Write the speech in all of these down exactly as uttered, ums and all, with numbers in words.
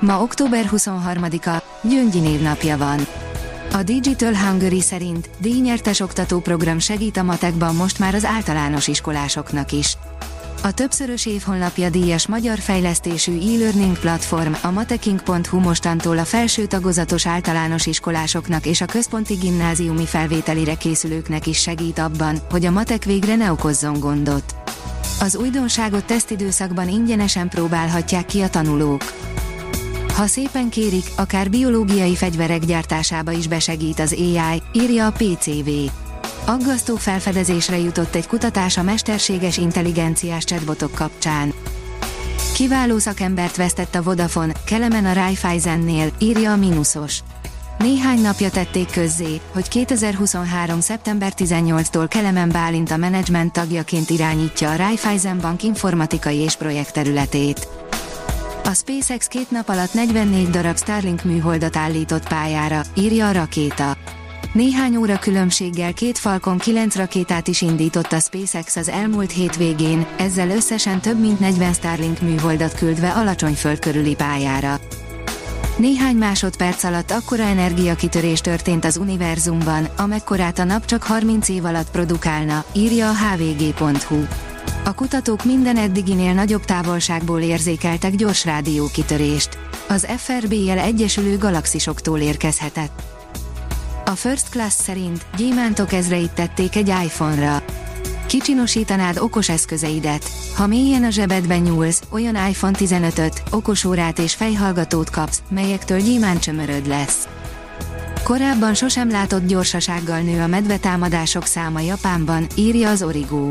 Ma október huszonharmadika, Gyöngyi névnapja van. A Digital Hungary szerint díjnyertes oktatóprogram segít a matekban most már az általános iskolásoknak is. A többszörös év honlapja díjas magyar fejlesztésű e-learning platform, a mateking pont hu mostantól a felső tagozatos általános iskolásoknak és a központi gimnáziumi felvételire készülőknek is segít abban, hogy a matek végre ne okozzon gondot. Az újdonságot tesztidőszakban ingyenesen próbálhatják ki a tanulók. Ha szépen kérik, akár biológiai fegyverek gyártásába is besegít az á i, írja a pé cé vé. Aggasztó felfedezésre jutott egy kutatás a mesterséges intelligenciás chatbotok kapcsán. Kiváló szakembert vesztett a Vodafone, Kelemen a Raiffeisennél, írja a Minusos. Néhány napja tették közzé, hogy kétezer-huszonhárom szeptember tizennyolcadikától Kelemen Bálint a menedzsment tagjaként irányítja a Raiffeisen Bank informatikai és projektterületét. A SpaceX két nap alatt negyvennégy darab Starlink műholdat állított pályára, írja a Rakéta. Néhány óra különbséggel két Falcon kilenc rakétát is indított a SpaceX az elmúlt hétvégén, ezzel összesen több mint negyven Starlink műholdat küldve alacsony föld körüli pályára. Néhány másodperc alatt akkora energiakitörés történt az univerzumban, amekkorát a nap csak harminc év alatt produkálna, írja a h v g pont hu. A kutatók minden eddiginél nagyobb távolságból érzékeltek gyors rádiókitörést. Az ef er bé-jel egyesülő galaxisoktól érkezhetett. A First Class szerint gyémántok ezreit tették egy iPhone-ra. Kicsinosítanád okos eszközeidet. Ha mélyen a zsebedben nyúlsz, olyan iPhone tizenötöt, okosórát és fejhallgatót kapsz, melyektől gyémántcsömöröd lesz. Korábban sosem látott gyorsasággal nő a medvetámadások száma Japánban, írja az Origo.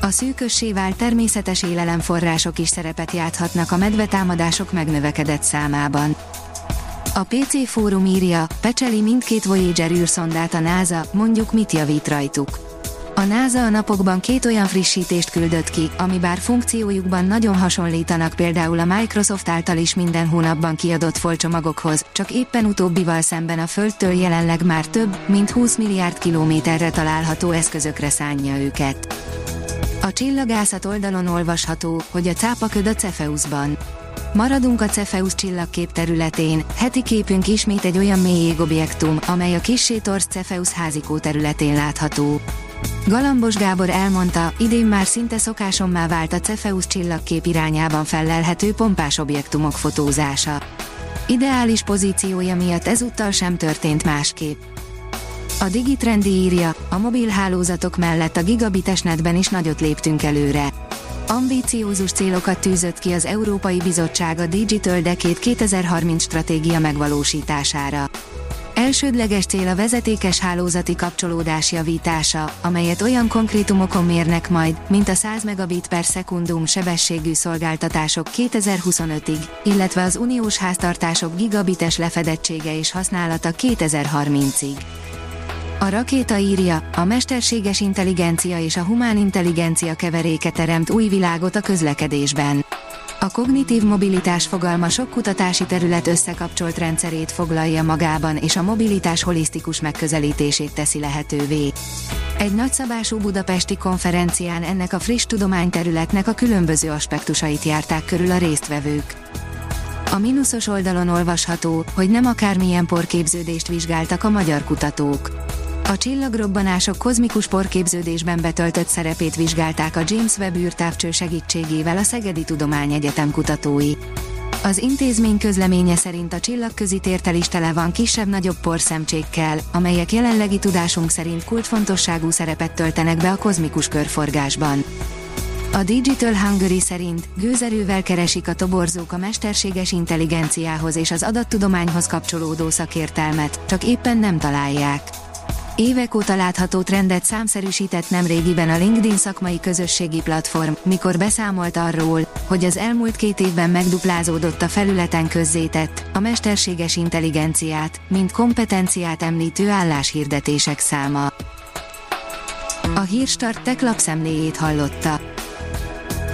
A szűkössé vált természetes élelemforrások is szerepet játszhatnak a medvetámadások megnövekedett számában. A pé cé Fórum írja, pecseli mindkét Voyager űrszondát a NASA, mondjuk mit javít rajtuk. A NASA a napokban két olyan frissítést küldött ki, ami bár funkciójukban nagyon hasonlítanak például a Microsoft által is minden hónapban kiadott folcsomagokhoz, csak éppen utóbbival szemben a Földtől jelenleg már több, mint húsz milliárd kilométerre található eszközökre szánja őket. A csillagászat oldalon olvasható, hogy a cápaköd a Cefeuszban. Maradunk a Cefeusz csillagkép területén, heti képünk ismét egy olyan mély égobjektum, amely a kissé torz Cefeusz házikó területén látható. Galambos Gábor elmondta, idén már szinte szokásommá vált a Cefeusz csillagkép irányában fellelhető pompás objektumok fotózása. Ideális pozíciója miatt ezúttal sem történt másképp. A DigiTrendi írja, a mobil hálózatok mellett a gigabites netben is nagyot léptünk előre. Ambíciózus célokat tűzött ki az Európai Bizottság a Digital Decade kétezer-harminc stratégia megvalósítására. Elsődleges cél a vezetékes hálózati kapcsolódás javítása, amelyet olyan konkrétumokon mérnek majd, mint a száz megabit per szekundum sebességű szolgáltatások kétezer-huszonötig, illetve az uniós háztartások gigabites lefedettsége és használata kétezer-harmincig. A Rakéta írja, a mesterséges intelligencia és a humán intelligencia keveréke teremt új világot a közlekedésben. A kognitív mobilitás fogalma sok kutatási terület összekapcsolt rendszerét foglalja magában és a mobilitás holisztikus megközelítését teszi lehetővé. Egy nagyszabású budapesti konferencián ennek a friss tudományterületnek a különböző aspektusait járták körül a résztvevők. A Minusos oldalon olvasható, hogy nem akármilyen porképződést vizsgáltak a magyar kutatók. A csillagrobbanások kozmikus porképződésben betöltött szerepét vizsgálták a James Webb űrtávcső segítségével a Szegedi Tudományegyetem kutatói. Az intézmény közleménye szerint a csillagközi tértel is tele van kisebb-nagyobb porszemcsékkel, amelyek jelenlegi tudásunk szerint kulcsfontosságú szerepet töltenek be a kozmikus körforgásban. A Digital Hungary szerint gőzerővel keresik a toborzók a mesterséges intelligenciához és az adattudományhoz kapcsolódó szakértelmet, csak éppen nem találják. Évek óta látható trendet számszerűsített nemrégiben a LinkedIn szakmai közösségi platform, mikor beszámolt arról, hogy az elmúlt két évben megduplázódott a felületen közzétett, a mesterséges intelligenciát, mint kompetenciát említő álláshirdetések száma. A Hírstart Tech lapszemléjét hallotta.